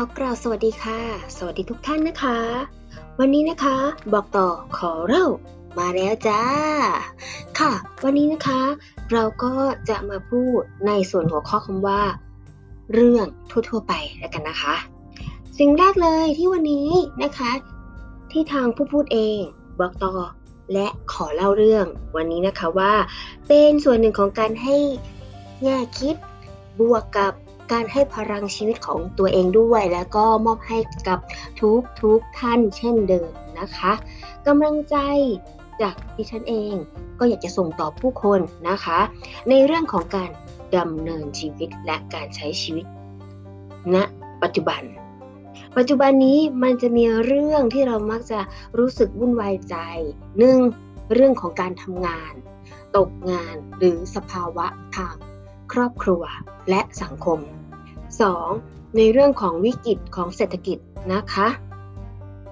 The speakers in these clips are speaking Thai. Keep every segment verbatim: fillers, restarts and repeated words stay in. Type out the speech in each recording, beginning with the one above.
อกล่าวสวัสดีค่ะสวัสดีทุกท่านนะคะวันนี้นะคะบอกต่อขอเล่ามาแล้วจ้าค่ะวันนี้นะคะเราก็จะมาพูดในส่วนหัวข้อคำว่าเรื่องทั่วๆไปแล้วกันนะคะสิ่งแรกเลยที่วันนี้นะคะที่ทางผู้พูดเองบอกต่อและขอเล่าเรื่องวันนี้นะคะว่าเป็นส่วนหนึ่งของการให้แง่คิดบวกกับการให้พลังชีวิตของตัวเองด้วยแล้วก็มอบให้กับทุกทุกท่านเช่นเดิมนะคะกำลังใจจากดิฉันเองก็อยากจะส่งต่อผู้คนนะคะในเรื่องของการดำเนินชีวิตและการใช้ชีวิตณปัจจุบันปัจจุบันนี้มันจะมีเรื่องที่เรามักจะรู้สึกวุ่นวายใจหนึ่งเรื่องของการทำงานตกงานหรือสภาวะทางครอบครัวและสังคม สอง. ในเรื่องของวิกฤตของเศรษฐกิจนะคะ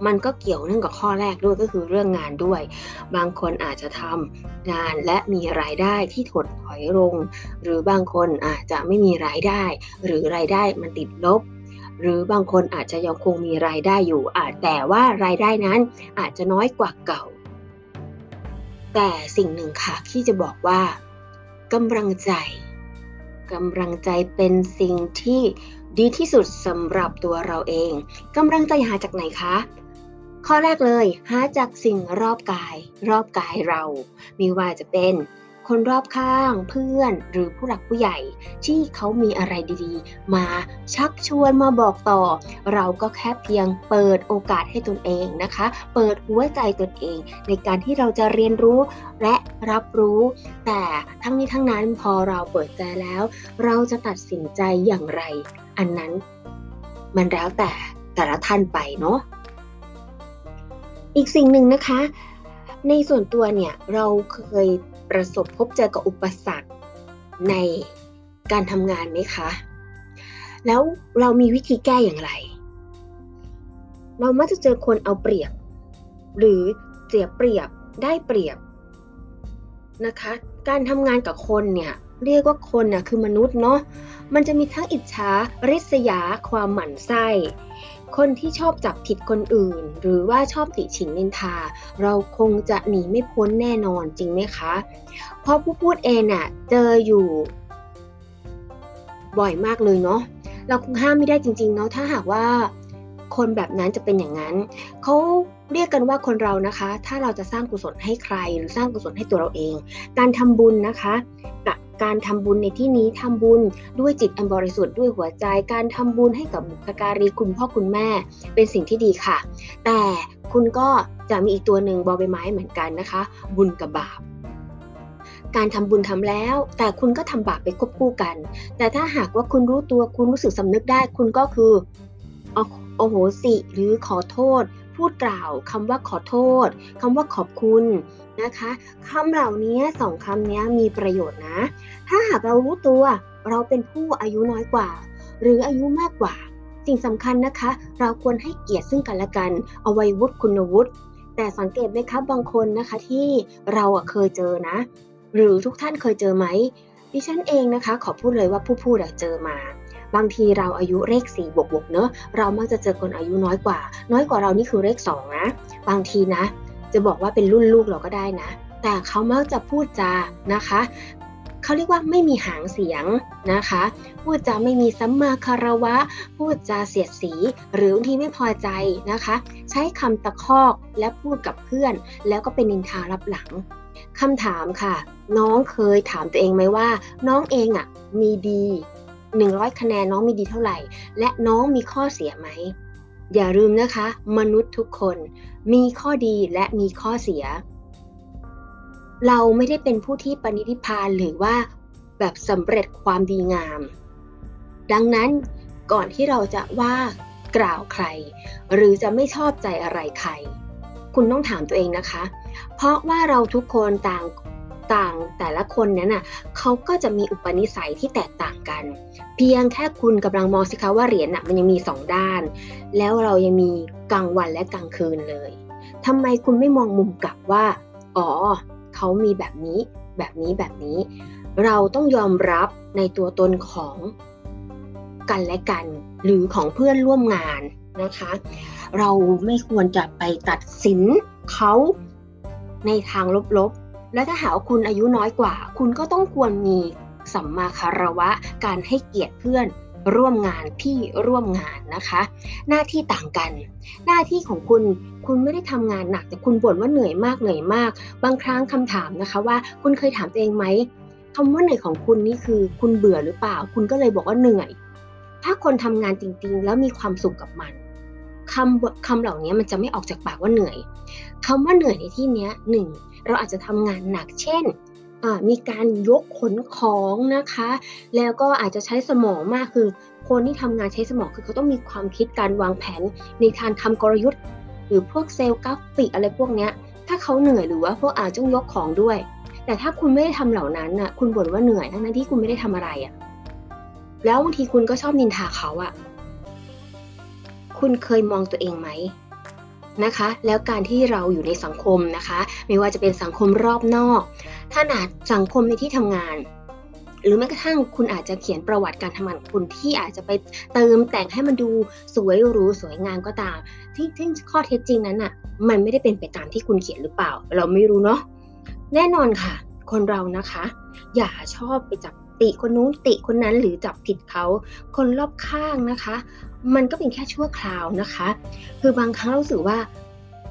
มันก็เกี่ยวเนื่องกับข้อแรกด้วยก็คือเรื่องงานด้วยบางคนอาจจะทำงานและมีรายได้ที่ถดถอยลงหรือบางคนอาจจะไม่มีรายได้หรือรายได้มันติดลบหรือบางคนอาจจะยังคงมีรายได้อยู่อาจแต่ว่ารายได้นั้นอาจจะน้อยกว่าเก่าแต่สิ่งหนึ่งค่ะที่จะบอกว่ากำลังใจกำลังใจเป็นสิ่งที่ดีที่สุดสำหรับตัวเราเองกำลังใจหาจากไหนคะข้อแรกเลยหาจากสิ่งรอบกายรอบกายเราไม่ว่าจะเป็นคนรอบข้างเพื่อนหรือผู้หลักผู้ใหญ่ที่เขามีอะไรดีๆมาชักชวนมาบอกต่อเราก็แค่เพียงเปิดโอกาสให้ตนเองนะคะเปิดหัวใจตนเองในการที่เราจะเรียนรู้และรับรู้แต่ทั้งนี้ทั้งนั้นพอเราเปิดใจแล้วเราจะตัดสินใจอย่างไรอันนั้นมันแล้วแต่แต่ละท่านไปเนาะอีกสิ่งหนึ่งนะคะในส่วนตัวเนี่ยเราเคยประสบพบเจอกับอุปสรรคในการทำงานไหมคะแล้วเรามีวิธีแก้อย่างไรเรามักจะเจอคนเอาเปรียบหรือเสียเปรียบได้เปรียบนะคะการทำงานกับคนเนี่ยเรียกว่าคนน่ะคือมนุษย์เนาะมันจะมีทั้งอิจฉาริษยาความหมั่นไส้คนที่ชอบจับผิดคนอื่นหรือว่าชอบติฉินนินทาเราคงจะหนีไม่พ้นแน่นอนจริงไหมคะเพราะผู้พูดเองน่ะเจออยู่บ่อยมากเลยเนาะเราคงห้ามไม่ได้จริงๆเนาะถ้าหากว่าคนแบบนั้นจะเป็นอย่างนั้นเขาเรียกกันว่าคนเรานะคะถ้าเราจะสร้างกุศลให้ใครหรือสร้างกุศลให้ตัวเราเองการทำบุญนะคะกับการทำบุญในที่นี้ทำบุญด้วยจิตอันบริสุทธิ์ด้วยหัวใจการทำบุญให้กับบุพการีคุณพ่อคุณแม่เป็นสิ่งที่ดีค่ะแต่คุณก็จะมีอีกตัวหนึ่งบอใบไม้เหมือนกันนะคะบุญกับบาปการทำบุญทำแล้วแต่คุณก็ทำบาปไปควบคู่กันแต่ถ้าหากว่าคุณรู้ตัวคุณรู้สึกสำนึกได้คุณก็คือโอโหสิหรือขอโทษพูดกล่าวคำว่าขอโทษคำว่าขอบคุณนะคะคำเหล่านี้สองคำนี้มีประโยชน์นะถ้าหากเรารู้ตัวเราเป็นผู้อายุน้อยกว่าหรืออายุมากกว่าสิ่งสำคัญนะคะเราควรให้เกียรติซึ่งกันและกันอวัยวุฒิคุณวุฒิแต่สังเกตไหมคะบางคนนะคะที่เราเคยเจอนะหรือทุกท่านเคยเจอไหมดิฉันเองนะคะขอพูดเลยว่าผู้พูดเจอมาบางทีเราอายุเลขสี่บวกๆเนอะเรามักจะเจอคนอายุน้อยกว่าน้อยกว่าเรานี่คือเลขสองนะบางทีนะจะบอกว่าเป็นรุ่นลูกเราก็ได้นะแต่เขามักจะพูดจานะคะเขาเรียกว่าไม่มีหางเสียงนะคะพูดจาไม่มีสัมมาคารวะพูดจาเสียดสีหรือบางทีไม่พอใจนะคะใช้คำตะคอกและพูดกับเพื่อนแล้วก็เป็นนินทาลับหลังคำถามค่ะน้องเคยถามตัวเองไหมว่าน้องเองอ่ะมีดีหนึ่งร้อยคะแนนน้องมีดีเท่าไหร่และน้องมีข้อเสียไหมอย่าลืมนะคะมนุษย์ทุกคนมีข้อดีและมีข้อเสียเราไม่ได้เป็นผู้ที่ปณิธิพานหรือว่าแบบสำเร็จความดีงามดังนั้นก่อนที่เราจะว่ากล่าวใครหรือจะไม่ชอบใจอะไรใครคุณต้องถามตัวเองนะคะเพราะว่าเราทุกคนต่างต่างแต่ละคนนั้นน่ะเขาก็จะมีอุปนิสัยที่แตกต่างกันเพียงแค่คุณกำลังมองสิคะว่าเหรียญน่ะมันยังมีสองด้านแล้วเรายังมีกลางวันและกลางคืนเลยทำไมคุณไม่มองมุมกลับว่าอ๋อเขามีแบบนี้แบบนี้แบบนี้เราต้องยอมรับในตัวตนของกันและกัน หรือของเพื่อนร่วมงานนะคะเราไม่ควรจะไปตัดสินเขาในทางลบๆและถ้าหากคุณอายุน้อยกว่าคุณก็ต้องควรมีสัมมาคารวะการให้เกียรติเพื่อนร่วมงานพี่ร่วมงานนะคะหน้าที่ต่างกันหน้าที่ของคุณคุณไม่ได้ทำงานหนักแต่คุณบ่นว่าเหนื่อยมากเหนื่อยมากบางครั้งคำถามนะคะว่าคุณเคยถามตัวเองไหมคำว่าเหนื่อยของคุณนี่คือคุณเบื่อหรือเปล่าคุณก็เลยบอกว่าเหนื่อยถ้าคนทำงานจริงๆแล้วมีความสุขกับมันคำคำเหล่านี้มันจะไม่ออกจากปากว่าเหนื่อยคำว่าเหนื่อยในที่นี้หนึ่งเราอาจจะทำงานหนักเช่นมีการยกขนของนะคะแล้วก็อาจจะใช้สมองมากคือคนที่ทำงานใช้สมองคือเขาต้องมีความคิดการวางแผนในการทำกลยุทธ์หรือพวกเซลล์กราฟิกอะไรพวกนี้ถ้าเขาเหนื่อยหรือว่าพวกอาจจะยกของด้วยแต่ถ้าคุณไม่ได้ทำเหล่านั้นน่ะคุณบ่นว่าเหนื่อยทั้งที่คุณไม่ได้ทำอะไรอ่ะแล้วบางทีคุณก็ชอบนินทาเขาอ่ะคุณเคยมองตัวเองไหมนะคะแล้วการที่เราอยู่ในสังคมนะคะไม่ว่าจะเป็นสังคมรอบนอกขนาดสังคมในที่ทำงานหรือแม้กระทั่งคุณอาจจะเขียนประวัติการทำงานคุณที่อาจจะไปเติมแต่งให้มันดูสวยหรูสวยงามก็ตามที่ที่ข้อเท็จจริงนั้นน่ะมันไม่ได้เป็นไปตามที่คุณเขียนหรือเปล่าเราไม่รู้เนาะแน่นอนค่ะคนเรานะคะอย่าชอบไปจับติคนนู้นติคนนั้นหรือจับผิดเขาคนรอบข้างนะคะมันก็เป็นแค่ชั่วคราวนะคะคือบางครั้งเราสึกว่า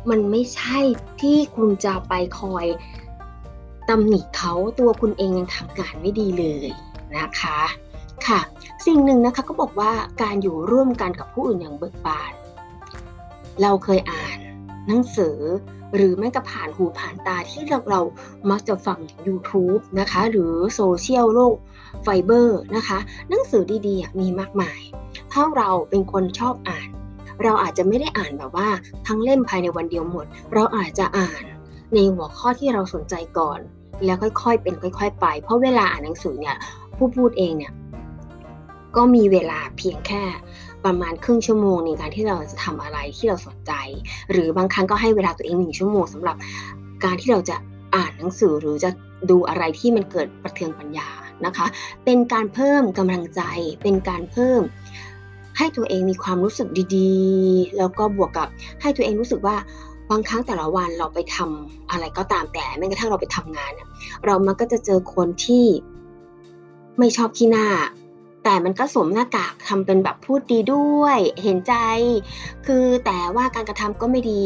มันไม่ใช่ที่คุณจะไปคอยตำหนิเขาตัวคุณเองยังทำงานไม่ดีเลยนะคะค่ะสิ่งหนึ่งนะคะก็บอกว่าการอยู่ร่วมกันกับผู้อื่นอย่างเบิกบานเราเคยอ่านหนังสือหรือแม้กระทั่งผ่านหูผ่านตาที่เราเรามักจะฟัง YouTube นะคะหรือโซเชียลโลกไฟเบอร์นะคะหนังสือดีๆมีมากมายถ้าเราเป็นคนชอบอ่านเราอาจจะไม่ได้อ่านแบบว่าทั้งเล่มภายในวันเดียวหมดเราอาจจะอ่านในหัวข้อที่เราสนใจก่อนแล้วค่อยๆเป็นค่อยๆไปเพราะเวลาอ่านหนังสือเนี่ยผู้พูดเองเนี่ยก็มีเวลาเพียงแค่ประมาณครึ่งชั่วโมงในการที่เราจะทำอะไรที่เราสนใจหรือบางครั้งก็ให้เวลาตัวเองหนึ่งชั่วโมงสำหรับการที่เราจะอ่านหนังสือหรือจะดูอะไรที่มันเกิดประเทืองปัญญานะคะเป็นการเพิ่มกำลังใจเป็นการเพิ่มให้ตัวเองมีความรู้สึกดีๆแล้วก็บวกกับให้ตัวเองรู้สึกว่าบางครั้งแต่ละวันเราไปทำอะไรก็ตามแต่แม้กระทั่งเราไปทำงานเรามันก็จะเจอคนที่ไม่ชอบขี้หน้าแต่มันก็สวมหน้ากากทำเป็นแบบพูดดีด้วยเห็นใจคือแต่ว่าการกระทำก็ไม่ดี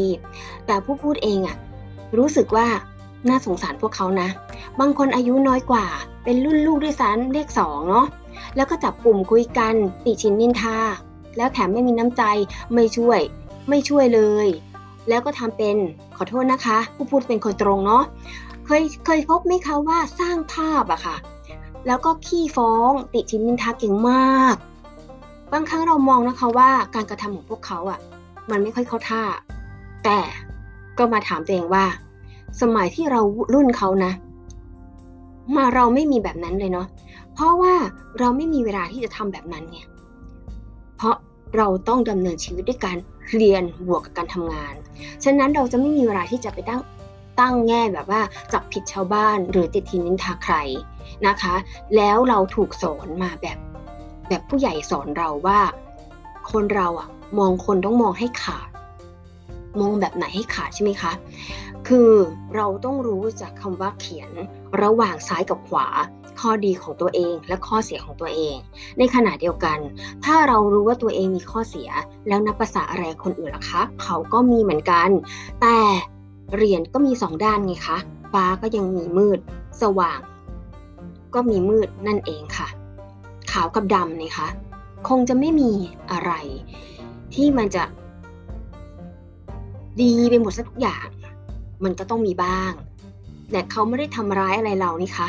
แต่ผู้พูดเองอะรู้สึกว่าน่าสงสารพวกเขานะบางคนอายุน้อยกว่าเป็นรุ่นลูกด้วยซ้ำเลขสองเนาะแล้วก็จับกลุ่มคุยกันติฉินนินทาแล้วแถมไม่มีน้ำใจไม่ช่วยไม่ช่วยเลยแล้วก็ทำเป็นขอโทษนะคะผู้พูดเป็นคนตรงเนาะเคยเคยพบไหมคะว่าสร้างภาพอะค่ะแล้วก็ขี้ฟ้องติฉินนินทาเก่งมากบางครั้งเรามองนะคะว่าการกระทำของพวกเขาอ่ะมันไม่ค่อยเข้าท่าแต่ก็มาถามตัวเองว่าสมัยที่เรารุ่นเขานะมาเราไม่มีแบบนั้นเลยเนาะเพราะว่าเราไม่มีเวลาที่จะทำแบบนั้นไงเพราะเราต้องดำเนินชีวิตด้วยการเรียนบวกกับการทำงานฉะนั้นเราจะไม่มีเวลาที่จะไปตั้งตั้งแง่แบบว่าจับผิดชาวบ้านหรือติฉินนินทาใครนะคะแล้วเราถูกสอนมาแบบแบบผู้ใหญ่สอนเราว่าคนเราอะมองคนต้องมองให้ขาดมองแบบไหนให้ขาดใช่ไหมคะคือเราต้องรู้จากคำว่าเขียนระหว่างซ้ายกับขวาข้อดีของตัวเองและข้อเสียของตัวเองในขณะเดียวกันถ้าเรารู้ว่าตัวเองมีข้อเสียแล้วนับภาษาอะไรคนอื่นล่ะคะเขาก็มีเหมือนกันแต่เหรียญก็มีสองด้านไงคะฟ้าก็ยังมีมืดสว่างก็มีมืดนั่นเองค่ะขาวกับดำนะคะคงจะไม่มีอะไรที่มันจะดีไปหมดทุกอย่างมันก็ต้องมีบ้างแต่เขาไม่ได้ทำร้ายอะไรเรานี่คะ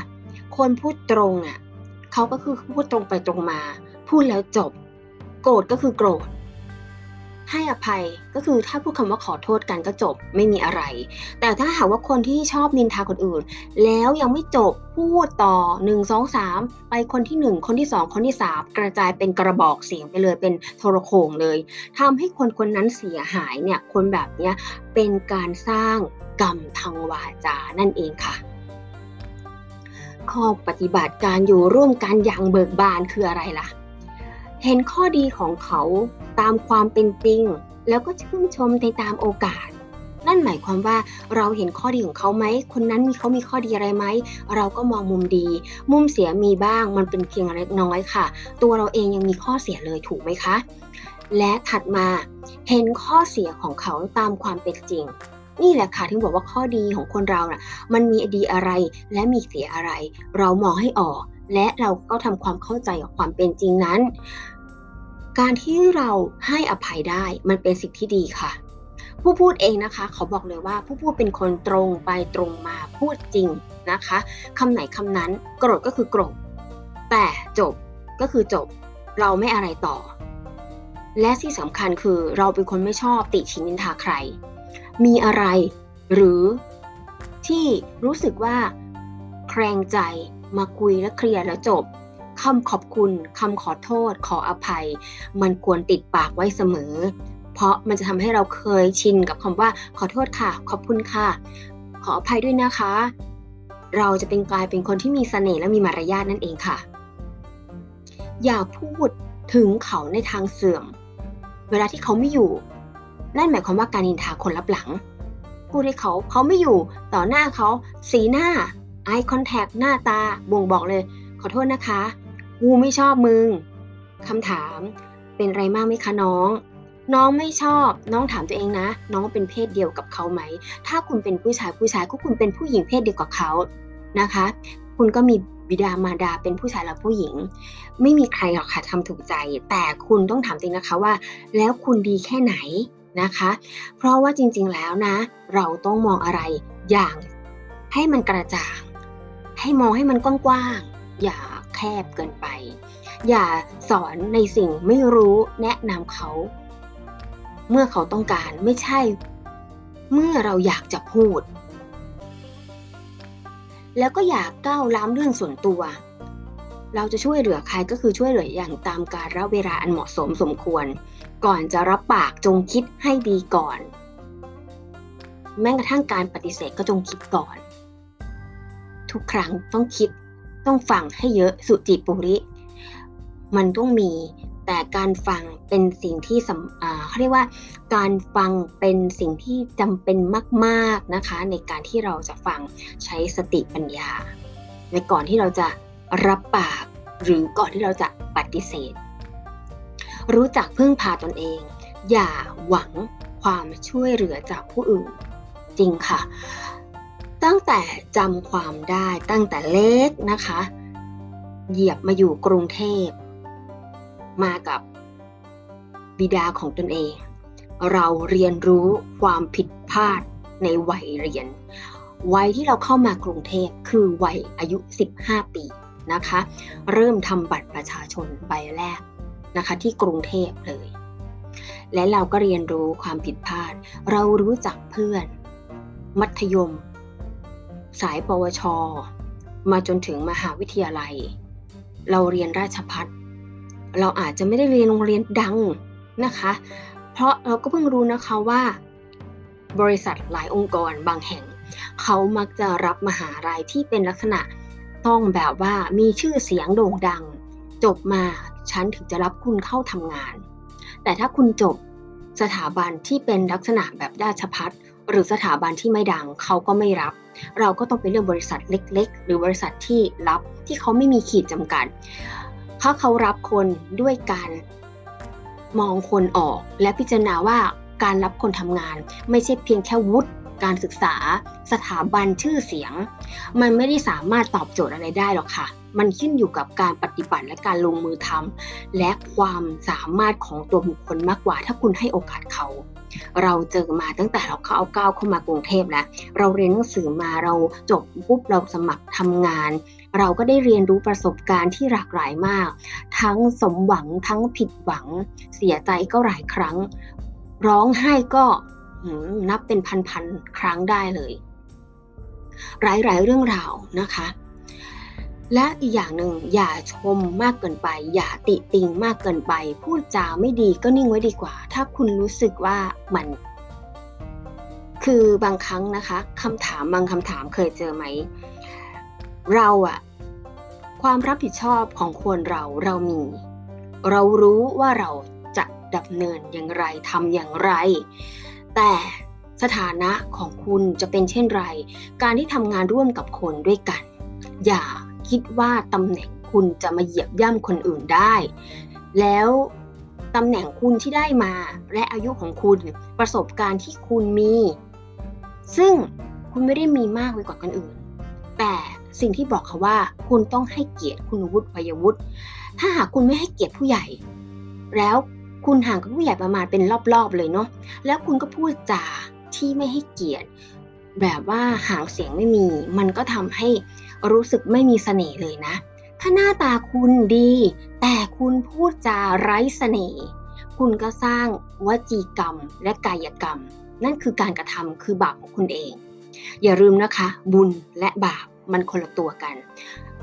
คนพูดตรงอ่ะเขาก็คือพูดตรงไปตรงมาพูดแล้วจบโกรธก็คือโกรธให้อภัยก็คือถ้าพูดคำว่าขอโทษกันก็จบไม่มีอะไรแต่ถ้าหากว่าคนที่ชอบนินทาคนอื่นแล้วยังไม่จบพูดต่อหนึ่ง สอง สามไปคนที่หนึ่งคนที่สองคนที่สามกระจายเป็นกระบอกเสียงไปเลยเป็นโทรโข่งเลยทำให้คนคนนั้นเสียหายเนี่ยคนแบบเนี้ยเป็นการสร้างกรรมทางวาจานั่นเองค่ะข้อปฏิบัติการอยู่ร่วมกันอย่างเบิกบานคืออะไรล่ะ เห็นข้อดีของเขาตามความเป็นจริงแล้วก็ชื่นชมในตามโอกาสนั่นหมายความว่าเราเห็นข้อดีของเขาไหมคนนั้นมีเขามีข้อดีอะไรไหมเราก็มองมุมดีมุมเสียมีบ้างมันเป็นเพียงเล็กน้อยค่ะตัวเราเองยังมีข้อเสียเลยถูกไหมคะและถัดมาเห็นข้อเสียของเขาตามความเป็นจริงนี่แหละค่ะที่บอกว่าข้อดีของคนเราน่ะมันมีดีอะไรและมีเสียอะไรเรามองให้ออกและเราก็ทำความเข้าใจกับความเป็นจริงนั้นการที่เราให้อภัยได้มันเป็นสิ่งที่ดีค่ะผู้พูดเองนะคะเขาบอกเลยว่าผู้พูดเป็นคนตรงไปตรงมาพูดจริงนะคะคำไหนคำนั้นโกรธก็คือโกรธแต่จบก็คือจบเราไม่อะไรต่อและที่สำคัญคือเราเป็นคนไม่ชอบติฉินนินทาใครมีอะไรหรือที่รู้สึกว่าแคลงใจมาคุยและเคลียร์แล้วจบคำขอบคุณคำขอโทษขออภัยมันควรติดปากไว้เสมอเพราะมันจะทำให้เราเคยชินกับคำว่าขอโทษค่ะขอบคุณค่ะขออภัยด้วยนะคะเราจะเป็นกลายเป็นคนที่มีเสน่ห์และมีมารยาทนั่นเองค่ะอย่าพูดถึงเขาในทางเสื่อมเวลาที่เขาไม่อยู่นั่นหมายความว่าการนินทาคนลับหลังพูดให้เขาเขาไม่อยู่ต่อหน้าเขาสีหน้า eye contact หน้าตาบ่งบอกเลยขอโทษนะคะกูไม่ชอบมึงคำถามเป็นไรมากไหมคะน้องน้องไม่ชอบน้องถามตัวเองนะน้องเป็นเพศเดียวกับเขาไหมถ้าคุณเป็นผู้ชายผู้ชายก็คุณเป็นผู้หญิงเพศเดียวกับเขานะคะคุณก็มีบิดามารดาเป็นผู้ชายและผู้หญิงไม่มีใครหรอกค่ะทำถูกใจแต่คุณต้องถามตัวเองนะคะว่าแล้วคุณดีแค่ไหนนะคะเพราะว่าจริงๆแล้วนะเราต้องมองอะไรอย่างให้มันกระจ่างให้มองให้มันกว้างๆอย่าแคบเกินไปอย่าสอนในสิ่งไม่รู้แนะนำเขาเมื่อเขาต้องการไม่ใช่เมื่อเราอยากจะพูดแล้วก็อยากก้าวล้ำเรื่องส่วนตัวเราจะช่วยเหลือใครก็คือช่วยเหลืออย่างตามกาลเวลาอันเหมาะสมสมควรก่อนจะรับปากจงคิดให้ดีก่อนแม้กระทั่งการปฏิเสธก็จงคิดก่อนทุกครั้งต้องคิดต้องฟังให้เยอะสุจิปุริมันต้องมีแต่การฟังเป็นสิ่งที่เขาเรียกว่าการฟังเป็นสิ่งที่จำเป็นมากๆนะคะในการที่เราจะฟังใช้สติปัญญาในก่อนที่เราจะรับปากหรือก่อนที่เราจะปฏิเสธรู้จักพึ่งพาตนเองอย่าหวังความช่วยเหลือจากผู้อื่นจริงค่ะตั้งแต่จำความได้ตั้งแต่เล็กนะคะเหยียบมาอยู่กรุงเทพมากับบิดาของตนเองเราเรียนรู้ความผิดพลาดในวัยเรียนวัยที่เราเข้ามากรุงเทพคือวัยอายุสิบห้าปีนะคะเริ่มทำบัตรประชาชนใบแรกนะคะที่กรุงเทพเลยและเราก็เรียนรู้ความผิดพลาดเรารู้จักเพื่อนมัธยมสายปวชมาจนถึงมหาวิทยาลัยเราเรียนราชภัฏเราอาจจะไม่ได้เรียนโรงเรียนดังนะคะเพราะเราก็เพิ่งรู้นะคะว่าบริษัทหลายองค์กรบางแห่งเขามักจะรับมหาลัยที่เป็นลักษณะต้องแบบว่ามีชื่อเสียงโด่งดังจบมาฉันถึงจะรับคุณเข้าทำงานแต่ถ้าคุณจบสถาบันที่เป็นลักษณะแบบราชภัฏหรือสถาบันที่ไม่ดังเขาก็ไม่รับเราก็ต้องไปเลือกบริษัทเล็กๆหรือบริษัทที่รับที่เขาไม่มีขีดจำกัดถ้าเขารับคนด้วยการมองคนออกและพิจารณาว่าการรับคนทำงานไม่ใช่เพียงแค่วุฒิการศึกษาสถาบันชื่อเสียงมันไม่ได้สามารถตอบโจทย์อะไรได้หรอกค่ะมันขึ้นอยู่กับการปฏิบัติและการลงมือทำและความสามารถของตัวบุคคลมากกว่าถ้าคุณให้โอกาสเขาเราเจอมาตั้งแต่เราเข้าเอาก้าวเข้ามากรุงเทพแล้วเราเรียนหนังสือมาเราจบปุ๊บเราสมัครทำงานเราก็ได้เรียนรู้ประสบการณ์ที่หลากหลายมากทั้งสมหวังทั้งผิดหวังเสียใจก็หลายครั้งร้องไห้ก็นับเป็นพันๆครั้งได้เลยหลายๆเรื่องราวนะคะและอีกอย่างหนึ่งอย่าชมมากเกินไปอย่าติติงมากเกินไปพูดจาไม่ดีก็นิ่งไว้ดีกว่าถ้าคุณรู้สึกว่ามันคือบางครั้งนะคะคำถามบางคำถามเคยเจอไหมเราอะความรับผิดชอบของคนเราเรามี เรารู้ว่าเราจะดำเนินอย่างไรทำอย่างไรแต่สถานะของคุณจะเป็นเช่นไรการที่ทำงานร่วมกับคนด้วยกันอย่าคิดว่าตำแหน่งคุณจะมาเหยียบย่ำคนอื่นได้แล้วตำแหน่งคุณที่ได้มาและอายุของคุณประสบการณ์ที่คุณมีซึ่งคุณไม่ได้มีมากไปกว่าคนอื่นแต่สิ่งที่บอกเขาว่าคุณต้องให้เกียรติคุณวุฒิวัยวุฒิถ้าหากคุณไม่ให้เกียรติผู้ใหญ่แล้วคุณห่างกับผู้ใหญ่ประมาณเป็นรอบๆเลยเนาะแล้วคุณก็พูดจาที่ไม่ให้เกียรติแบบว่าห่างเสียงไม่มีมันก็ทำให้รู้สึกไม่มีเสน่ห์เลยนะถ้าหน้าตาคุณดีแต่คุณพูดจาไร้เสน่ห์คุณก็สร้างวจีกรรมและกายกรรมนั่นคือการกระทำคือบาปของคุณเองอย่าลืมนะคะบุญและบาปมันคนละตัวกัน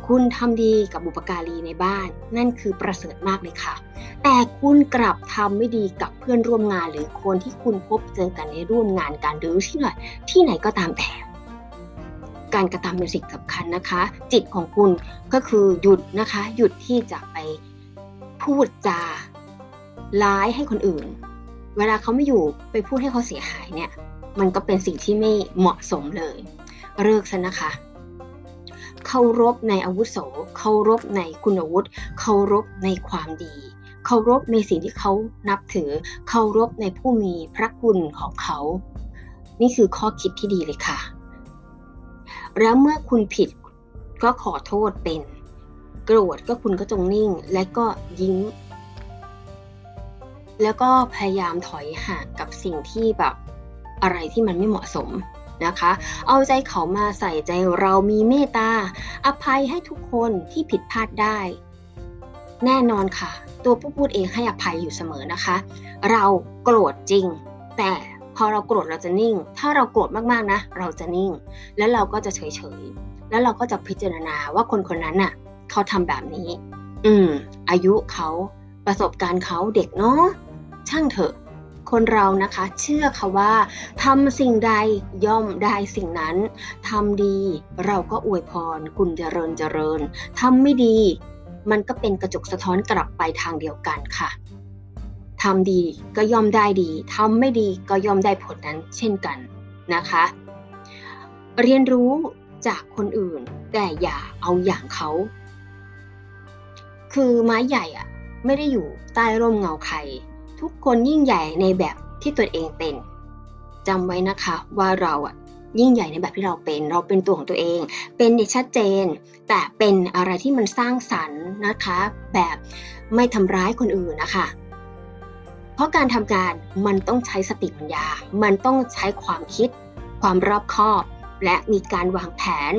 คุณทำดีกับบุพการีในบ้านนั่นคือประเสริฐมากเลยค่ะแต่คุณกลับทำไม่ดีกับเพื่อนร่วมงานหรือคนที่คุณพบเจอกันในร่วมงานการหรือที่ไหนที่ไหนก็ตามแต่การกระทำเป็นสิ่งสำคัญนะคะจิตของคุณก็คือหยุดนะคะหยุดที่จะไปพูดจาร้ายให้คนอื่นเวลาเขาไม่อยู่ไปพูดให้เขาเสียหายเนี่ยมันก็เป็นสิ่งที่ไม่เหมาะสมเลยเลิกซะนะคะเคารพในอาวุโสเคารพในคุณวุฒิเคารพในความดีเคารพในสิ่งที่เขานับถือเคารพในผู้มีพระคุณของเขานี่คือข้อคิดที่ดีเลยค่ะแล้วเมื่อคุณผิดก็ขอโทษเป็นโกรธก็คุณก็จงนิ่งและก็ยิ้มแล้วก็พยายามถอยห่างกับสิ่งที่แบบอะไรที่มันไม่เหมาะสมนะคะเอาใจเขามาใส่ใจเรามีเมตตาอภัยให้ทุกคนที่ผิดพลาดได้แน่นอนค่ะตัวผู้พูดเองให้อภัยอยู่เสมอนะคะเราโกรธจริงแต่พอเราโกรธเราจะนิ่งถ้าเราโกรธมากๆนะเราจะนิ่งแล้วเราก็จะเฉยๆแล้วเราก็จะพิจารณาว่าคนคนนั้นน่ะเขาทำแบบนี้อืมอายุเขาประสบการณ์เขาเด็กเนาะช่างเถอะคนเรานะคะเชื่อค่ะว่าทำสิ่งใดย่อมได้สิ่งนั้นทำดีเราก็อวยพรคุณเจริญเจริญทำไม่ดีมันก็เป็นกระจกสะท้อนกลับไปทางเดียวกันค่ะทำดีก็ย่อมได้ดีทำไม่ดีก็ย่อมได้ผลนั้นเช่นกันนะคะเรียนรู้จากคนอื่นแต่อย่าเอาอย่างเขาคือไม้ใหญ่อะไม่ได้อยู่ใต้ร่มเงาใครทุกคนยิ่งใหญ่ในแบบที่ตัวเองเป็นจำไว้นะคะว่าเราอ่ะยิ่งใหญ่ในแบบที่เราเป็นเราเป็นตัวของตัวเองเป็นได้ชัดเจนแต่เป็นอะไรที่มันสร้างสรรค์นะคะแบบไม่ทำร้ายคนอื่นนะคะเพราะการทำงานมันต้องใช้สติปัญญามันต้องใช้ความคิดความรอบคอบและมีการวางแผน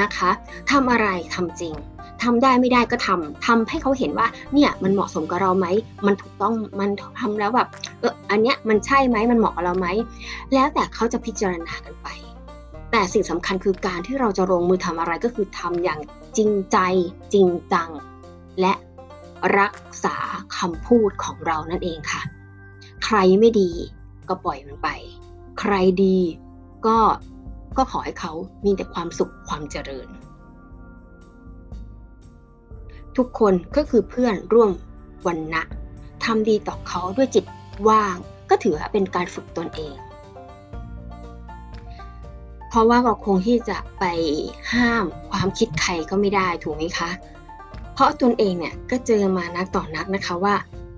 นะคะทำอะไรทำจริงทำได้ไม่ได้ก็ทำทำให้เขาเห็นว่าเนี่ยมันเหมาะสมกับเราไหมมันถูกต้องมันทำแล้วแบบเอออันเนี้ยมันใช่ไหมมันเหมาะกับเราไหมแล้วแต่เขาจะพิจารณากันไปแต่สิ่งสำคัญคือการที่เราจะลงมือทำอะไรก็คือทำอย่างจริงใจจริงจังและรักษาคำพูดของเรานั่นเองค่ะใครไม่ดีก็ปล่อยมันไปใครดีก็ก็ขอให้เขามีแต่ความสุขความเจริญทุกคนก็คือเพื่อนร่วมวรรณะทำดีต่อเขาด้วยจิตว่างก็ถือเป็นการฝึกตนเองเพราะว่าเราคงที่จะไปห้ามความคิดใครก็ไม่ได้ถูกไหมคะเพราะตนเองเนี่ยก็เจอมานักต่อนักนะคะว่า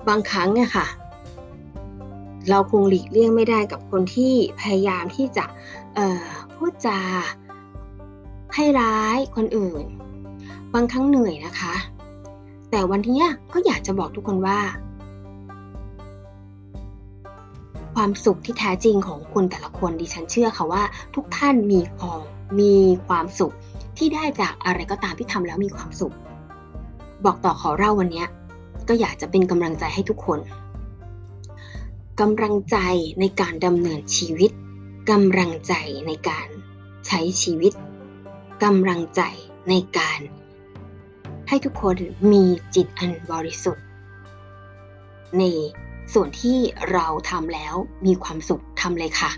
บางครั้งเนี่ยค่ะเราคงหลีกเลี่ยงไม่ได้กับคนที่พยายามที่จะเอ่อพูดจาให้ร้ายคนอื่นบางครั้งเหนื่อยนะคะแต่วันนี้ก็อยากจะบอกทุกคนว่าความสุขที่แท้จริงของคนแต่ละคนดิฉันเชื่อค่ะว่าทุกท่านมีความมีความสุขที่ได้จากอะไรก็ตามที่ทำแล้วมีความสุขบอกต่อขอเล่าวันนี้ก็อยากจะเป็นกำลังใจให้ทุกคนกำลังใจในการดำเนินชีวิตกำลังใจในการใช้ชีวิตกำลังใจในการให้ทุกคนมีจิตอันบริสุทธิ์ในส่วนที่เราทำแล้วมีความสุขทำเลยค่ะ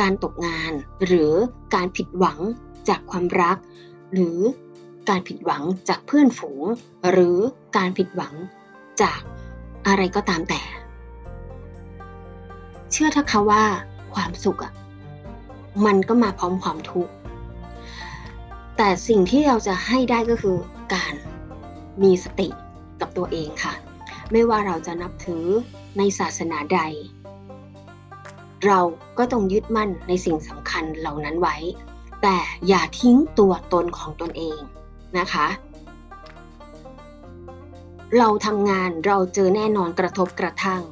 การตกงานหรือการผิดหวังจากความรักหรือการผิดหวังจากเพื่อนฝูงหรือการผิดหวัง จากอะไรก็ตามแต่เชื่อเถอะค่ะว่าความสุขอ่ะมันก็มาพร้อมความทุกข์แต่สิ่งที่เราจะให้ได้ก็คือการมีสติกับตัวเองค่ะไม่ว่าเราจะนับถือในศาสนาใดเราก็ต้องยึดมั่นในสิ่งสำคัญเหล่านั้นไว้แต่อย่าทิ้งตัวตนของตนเองนะคะเราทำงานเราเจอแน่นอนกระทบกระทั่ง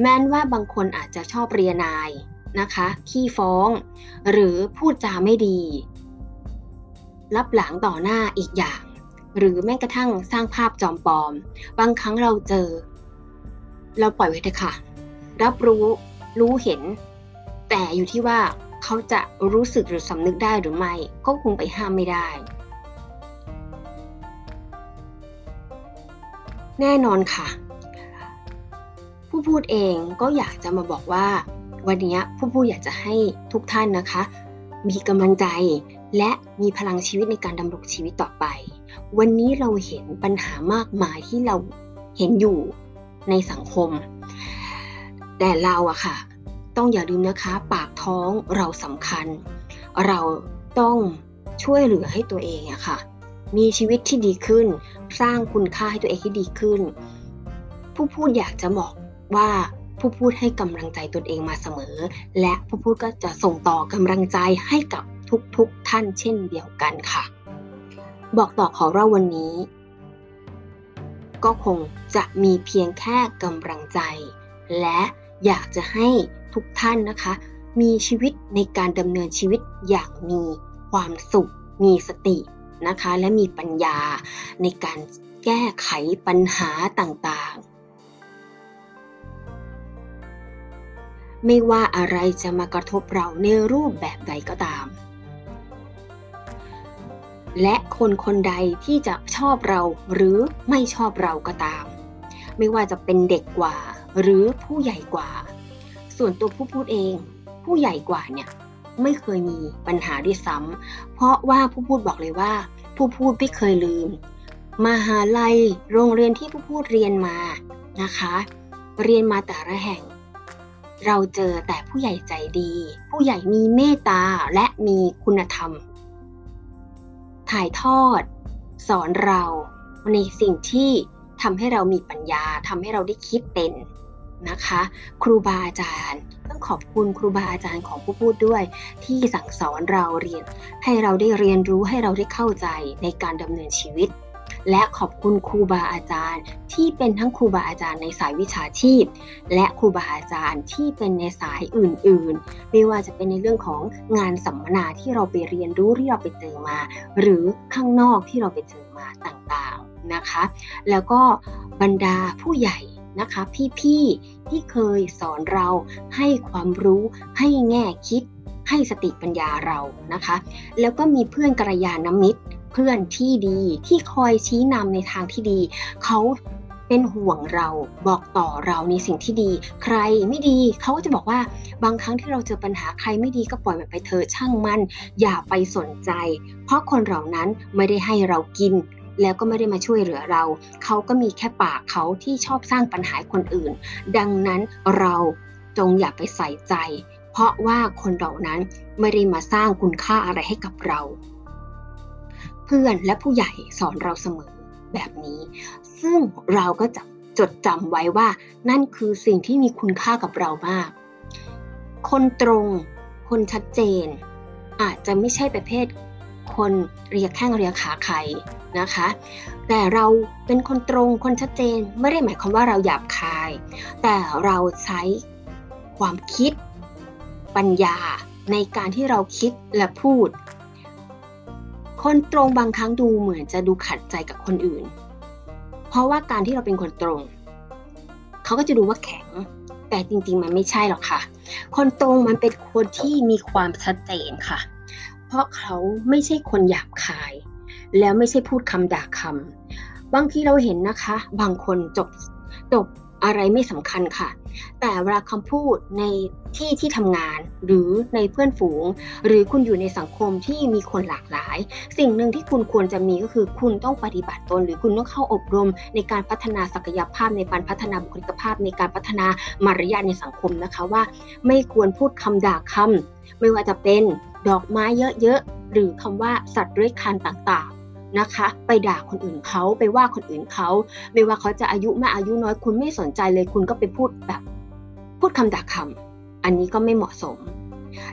แม้ว่าบางคนอาจจะชอบเรียนายนะคะขี้ฟ้องหรือพูดจาไม่ดีรับหลังต่อหน้าอีกอย่างหรือแม้กระทั่งสร้างภาพจอมปลอมบางครั้งเราเจอเราปล่อยไว้เถอะค่ะรับรู้รู้เห็นแต่อยู่ที่ว่าเขาจะรู้สึกหรือสำนึกได้หรือไม่ก็คงไปห้ามไม่ได้แน่นอนค่ะผู้พูดเองก็อยากจะมาบอกว่าวันนี้ผู้พูดอยากจะให้ทุกท่านนะคะมีกำลังใจและมีพลังชีวิตในการดำรงชีวิตต่อไปวันนี้เราเห็นปัญหามากมายที่เราเห็นอยู่ในสังคมแต่เราอะค่ะต้องอย่าลืมนะคะปากท้องเราสำคัญเราต้องช่วยเหลือให้ตัวเองอะค่ะมีชีวิตที่ดีขึ้นสร้างคุณค่าให้ตัวเองที่ดีขึ้นผู้พูดอยากจะบอกว่าผู้พูดให้กำลังใจตนเองมาเสมอและผู้พูดก็จะส่งต่อกำลังใจให้กับทุกๆท่านเช่นเดียวกันค่ะบอกต่อของเราวันนี้ก็คงจะมีเพียงแค่กำลังใจและอยากจะให้ทุกท่านนะคะมีชีวิตในการดำเนินชีวิตอย่างมีความสุขมีสตินะคะและมีปัญญาในการแก้ไขปัญหาต่างๆไม่ว่าอะไรจะมากระทบเราในรูปแบบใดก็ตามและคนคนใดที่จะชอบเราหรือไม่ชอบเราก็ตามไม่ว่าจะเป็นเด็กกว่าหรือผู้ใหญ่กว่าส่วนตัวผู้พูดเองผู้ใหญ่กว่าเนี่ยไม่เคยมีปัญหาด้วยซ้ำเพราะว่าผู้พูดบอกเลยว่าผู้พูดไม่เคยลืมมหาลัยโรงเรียนที่ผู้พูดเรียนมานะคะเรียนมาแต่ละแห่งเราเจอแต่ผู้ใหญ่ใจดีผู้ใหญ่มีเมตตาและมีคุณธรรมถ่ายทอดสอนเราในสิ่งที่ทำให้เรามีปัญญาทำให้เราได้คิดเป็นนะคะครูบาอาจารย์ต้องขอบคุณครูบาอาจารย์ของผู้พูดด้วยที่สั่งสอนเราเรียนให้เราได้เรียนรู้ให้เราได้เข้าใจในการดำเนินชีวิตและขอบคุณครูบาอาจารย์ที่เป็นทั้งครูบาอาจารย์ในสายวิชาชีพและครูบาอาจารย์ที่เป็นในสายอื่นๆไม่ว่าจะเป็นในเรื่องของงานสัมมนาที่เราไปเรียนรู้ที่เราไปเจอมาหรือข้างนอกที่เราไปเจอมาต่างๆนะคะแล้วก็บรรดาผู้ใหญ่นะคะพี่ๆที่เคยสอนเราให้ความรู้ให้แง่คิดให้สติปัญญาเรานะคะแล้วก็มีเพื่อนกัลยาณมิตรเพื่อนที่ดีที่คอยชี้นำในทางที่ดีเขาเป็นห่วงเราบอกต่อเราในสิ่งที่ดีใครไม่ดีเขาก็จะบอกว่าบางครั้งที่เราเจอปัญหาใครไม่ดีก็ปล่อยมันไปเถอะช่างมันอย่าไปสนใจเพราะคนเหล่านั้นไม่ได้ให้เรากินแล้วก็ไม่ได้มาช่วยเหลือเราเขาก็มีแค่ปากเขาที่ชอบสร้างปัญหาคนอื่นดังนั้นเราจงอย่าไปใส่ใจเพราะว่าคนเหล่านั้นไม่ได้มาสร้างคุณค่าอะไรให้กับเราเพื่อนและผู้ใหญ่สอนเราเสมอแบบนี้ซึ่งเราก็จะจดจำไว้ว่านั่นคือสิ่งที่มีคุณค่ากับเรามากคนตรงคนชัดเจนอาจจะไม่ใช่ประเภทคนเรียกแข้งเรียกขาใครนะคะแต่เราเป็นคนตรงคนชัดเจนไม่ได้หมายความว่าเราหยาบคายแต่เราใช้ความคิดปัญญาในการที่เราคิดและพูดคนตรงบางครั้งดูเหมือนจะดูขัดใจกับคนอื่นเพราะว่าการที่เราเป็นคนตรงเขาก็จะดูว่าแข็งแต่จริงๆมันไม่ใช่หรอกค่ะคนตรงมันเป็นคนที่มีความชัดเจนค่ะเพราะเขาไม่ใช่คนหยาบคายแล้วไม่ใช่พูดคำด่าคำบางทีเราเห็นนะคะบางคนจบจบ อะไรไม่สำคัญค่ะแต่เวลาคำพูดในที่ที่ทำงานหรือในเพื่อนฝูงหรือคุณอยู่ในสังคมที่มีคนหลากหลายสิ่งหนึ่งที่คุณควรจะมีก็คือคุณต้องปฏิบัติตนหรือคุณต้องเข้าอบรมในการพัฒนาศักยภาพในการพัฒนาบุคลิกภาพในการพัฒนามารยาทในสังคมนะคะว่าไม่ควรพูดคำด่าคำไม่ว่าจะเป็นดอกไม้เยอะๆหรือคำว่าสัตว์เลื้อยคลานต่างๆนะคะไปด่าคนอื่นเขาไปว่าคนอื่นเขาไม่ว่าเขาจะอายุมากอายุน้อยคุณไม่สนใจเลยคุณก็ไปพูดแบบพูดคำด่าคำอันนี้ก็ไม่เหมาะสม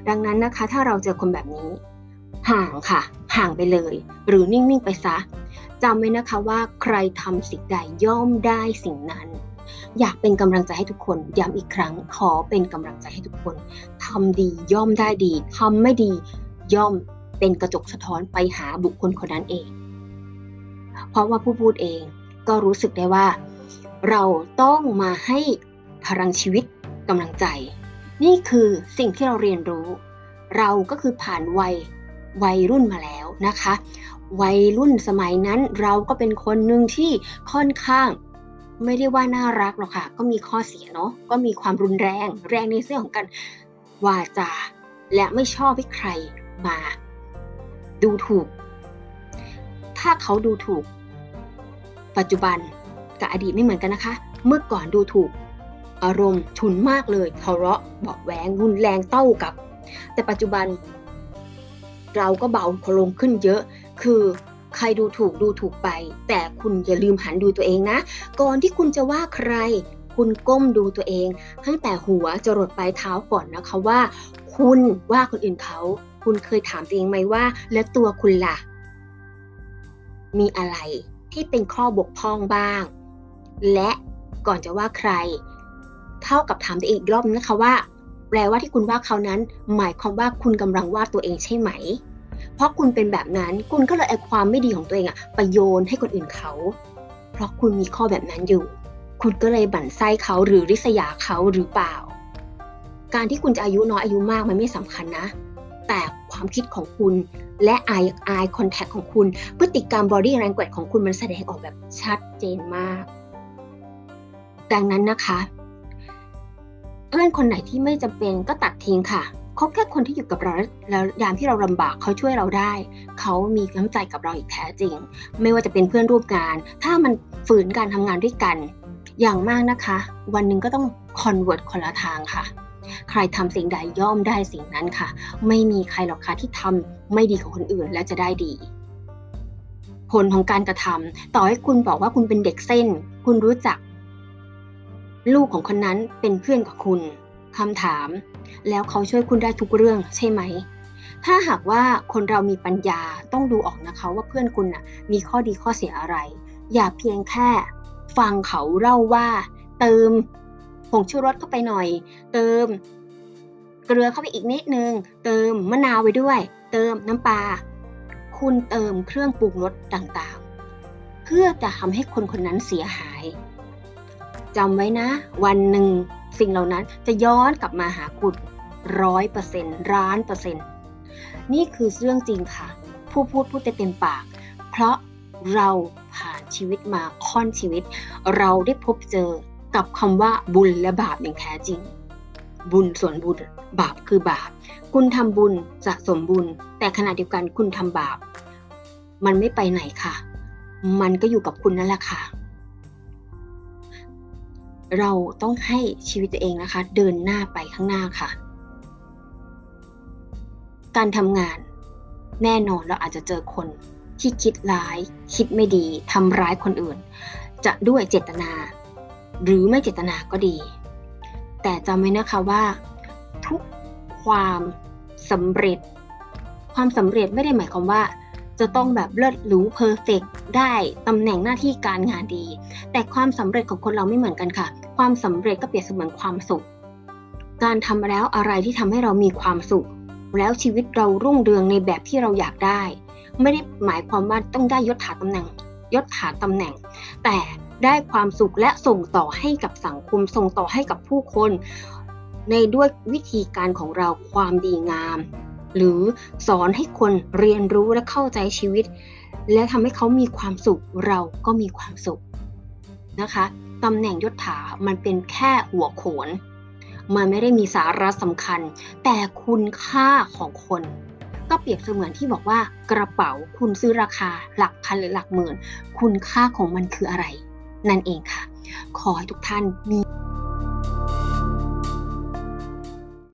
ดังนั้นนะคะถ้าเราเจอคนแบบนี้ห่างค่ะห่างไปเลยหรือนิ่งๆไปซะจำไว้นะคะว่าใครทำสิ่งใดย่อมได้สิ่งนั้นอยากเป็นกำลังใจให้ทุกคนย้ำอีกครั้งขอเป็นกำลังใจให้ทุกคนทำดีย่อมได้ดีทำไม่ดีย่อมเป็นกระจกสะท้อนไปหาบุคคลคนนั้นเองเพราะว่าผู้พูดเองก็รู้สึกได้ว่าเราต้องมาให้พลังชีวิตกำลังใจนี่คือสิ่งที่เราเรียนรู้เราก็คือผ่านวัยวัยรุ่นมาแล้วนะคะวัยรุ่นสมัยนั้นเราก็เป็นคนหนึ่งที่ค่อนข้างไม่ได้ว่าน่ารักหรอกค่ะก็มีข้อเสียเนาะก็มีความรุนแรงแรงในเรื่องของการวาจาและไม่ชอบให้ใครมาดูถูกถ้าเขาดูถูกปัจจุบันกับอดีตไม่เหมือนกันนะคะเมื่อก่อนดูถูกอารมณ์ฉุนมากเลยทะเลาะเบาะแว้งรุนแรงเต้ากับแต่ปัจจุบันเราก็เบาลงขึ้นเยอะคือใครดูถูกดูถูกไปแต่คุณอย่าลืมหันดูตัวเองนะก่อนที่คุณจะว่าใครคุณก้มดูตัวเองตั้งแต่หัวจรดปลายเท้าก่อนนะคะว่าคุณว่าคนอื่นเขาคุณเคยถามตัวเองไหมว่าและตัวคุณล่ะมีอะไรที่เป็นข้อบกพร่องบ้างและก่อนจะว่าใครเท่ากับถามตัวเองอีกรอบนึงนะคะว่าแปลว่าที่คุณว่าเขานั้นหมายความว่าคุณกำลังว่าตัวเองใช่ไหมเพราะคุณเป็นแบบนั้นคุณก็เลยเอาความไม่ดีของตัวเองอะไปโยนให้คนอื่นเขาเพราะคุณมีข้อแบบนั้นอยู่คุณก็เลยบั่นไส้เขาหรือริษยาเขาหรือเปล่าการที่คุณจะอายุน้อยอายุมากมันไม่สำคัญนะแต่ความคิดของคุณและอายอายคอนแทคของคุณพฤติกรรมบอดี้แรงเกจของคุณมันแสดงออกแบบชัดเจนมากดังนั้นนะคะเพื่อนคนไหนที่ไม่จำเป็นก็ตัดทิ้งค่ะคบแค่คนที่อยู่กับเราแล้วยามที่เราลำบากเขาช่วยเราได้เขามีน้ำใจกับเราอีกแท้จริงไม่ว่าจะเป็นเพื่อนร่วมงานถ้ามันฝืนการทำงานด้วยกันอย่างมากนะคะวันนึงก็ต้องคอนเวิร์ตคนละทางค่ะใครทำสิ่งใดย่อมได้สิ่งนั้นค่ะไม่มีใครหรอกค่ะที่ทำไม่ดีของคนอื่นแล้วจะได้ดีผลของการกระทำต่อให้คุณบอกว่าคุณเป็นเด็กเส้นคุณรู้จักลูกของคนนั้นเป็นเพื่อนกับคุณคำถามแล้วเขาช่วยคุณได้ทุกเรื่องใช่ไหมถ้าหากว่าคนเรามีปัญญาต้องดูออกนะคะว่าเพื่อนคุณน่ะมีข้อดีข้อเสียอะไรอย่าเพียงแค่ฟังเขาเล่าว่าเติมผงชูรสเข้าไปหน่อยเติมเกลือเข้าไปอีกนิดนึงเติมมะนาวไว้ด้วยเติมน้ำปลาคุณเติมเครื่องปรุงรสต่างๆเพื่อจะทำให้คนคนนั้นเสียหายจำไว้นะวันหนึ่งสิ่งเหล่านั้นจะย้อนกลับมาหาคุณ หนึ่งร้อยเปอร์เซ็นต์ ล้านเปอร์เซ็นต์นี่คือเรื่องจริงค่ะผู้พูดพูดเต็มปากเพราะเราผ่านชีวิตมาค่อนชีวิตเราได้พบเจอกับคำว่าบุญและบาปอย่างแท้จริงบุญส่วนบุญบาปคือบาปคุณทำบุญสะสมบุญแต่ขณะเดียวกันคุณทำบาปมันไม่ไปไหนค่ะมันก็อยู่กับคุณนั่นแหละค่ะเราต้องให้ชีวิตตัวเองนะคะเดินหน้าไปข้างหน้าค่ะการทำงานแน่นอนเราอาจจะเจอคนที่คิดร้ายคิดไม่ดีทำร้ายคนอื่นจะด้วยเจตนาหรือไม่เจตนาก็ดีแต่จำไว้นะคะว่าทุกความสำเร็จความสำเร็จไม่ได้หมายความว่าจะต้องแบบเลิศหรูเพอร์เฟกต์ได้ตำแหน่งหน้าที่การงานดีแต่ความสำเร็จของคนเราไม่เหมือนกันค่ะความสำเร็จก็เปรียบเสมือนความสุขการทำแล้วอะไรที่ทำให้เรามีความสุขแล้วชีวิตเรารุ่งเรืองในแบบที่เราอยากได้ไม่ได้หมายความว่าต้องได้ยศถาตำแหน่งยศถาตำแหน่งแต่ได้ความสุขและส่งต่อให้กับสังคมส่งต่อให้กับผู้คนในด้วยวิธีการของเราความดีงามหรือสอนให้คนเรียนรู้และเข้าใจชีวิตและทำให้เขามีความสุขเราก็มีความสุขนะคะ ตำแหน่งยศถามันเป็นแค่หัวโขนมันไม่ได้มีสาระสำคัญแต่คุณค่าของคนก็เปรียบเสมือนที่บอกว่ากระเป๋าคุณซื้อราคาหลักพันหรือหลักหมื่นคุณค่าของมันคืออะไรนั่นเองค่ะขอให้ทุกท่านมี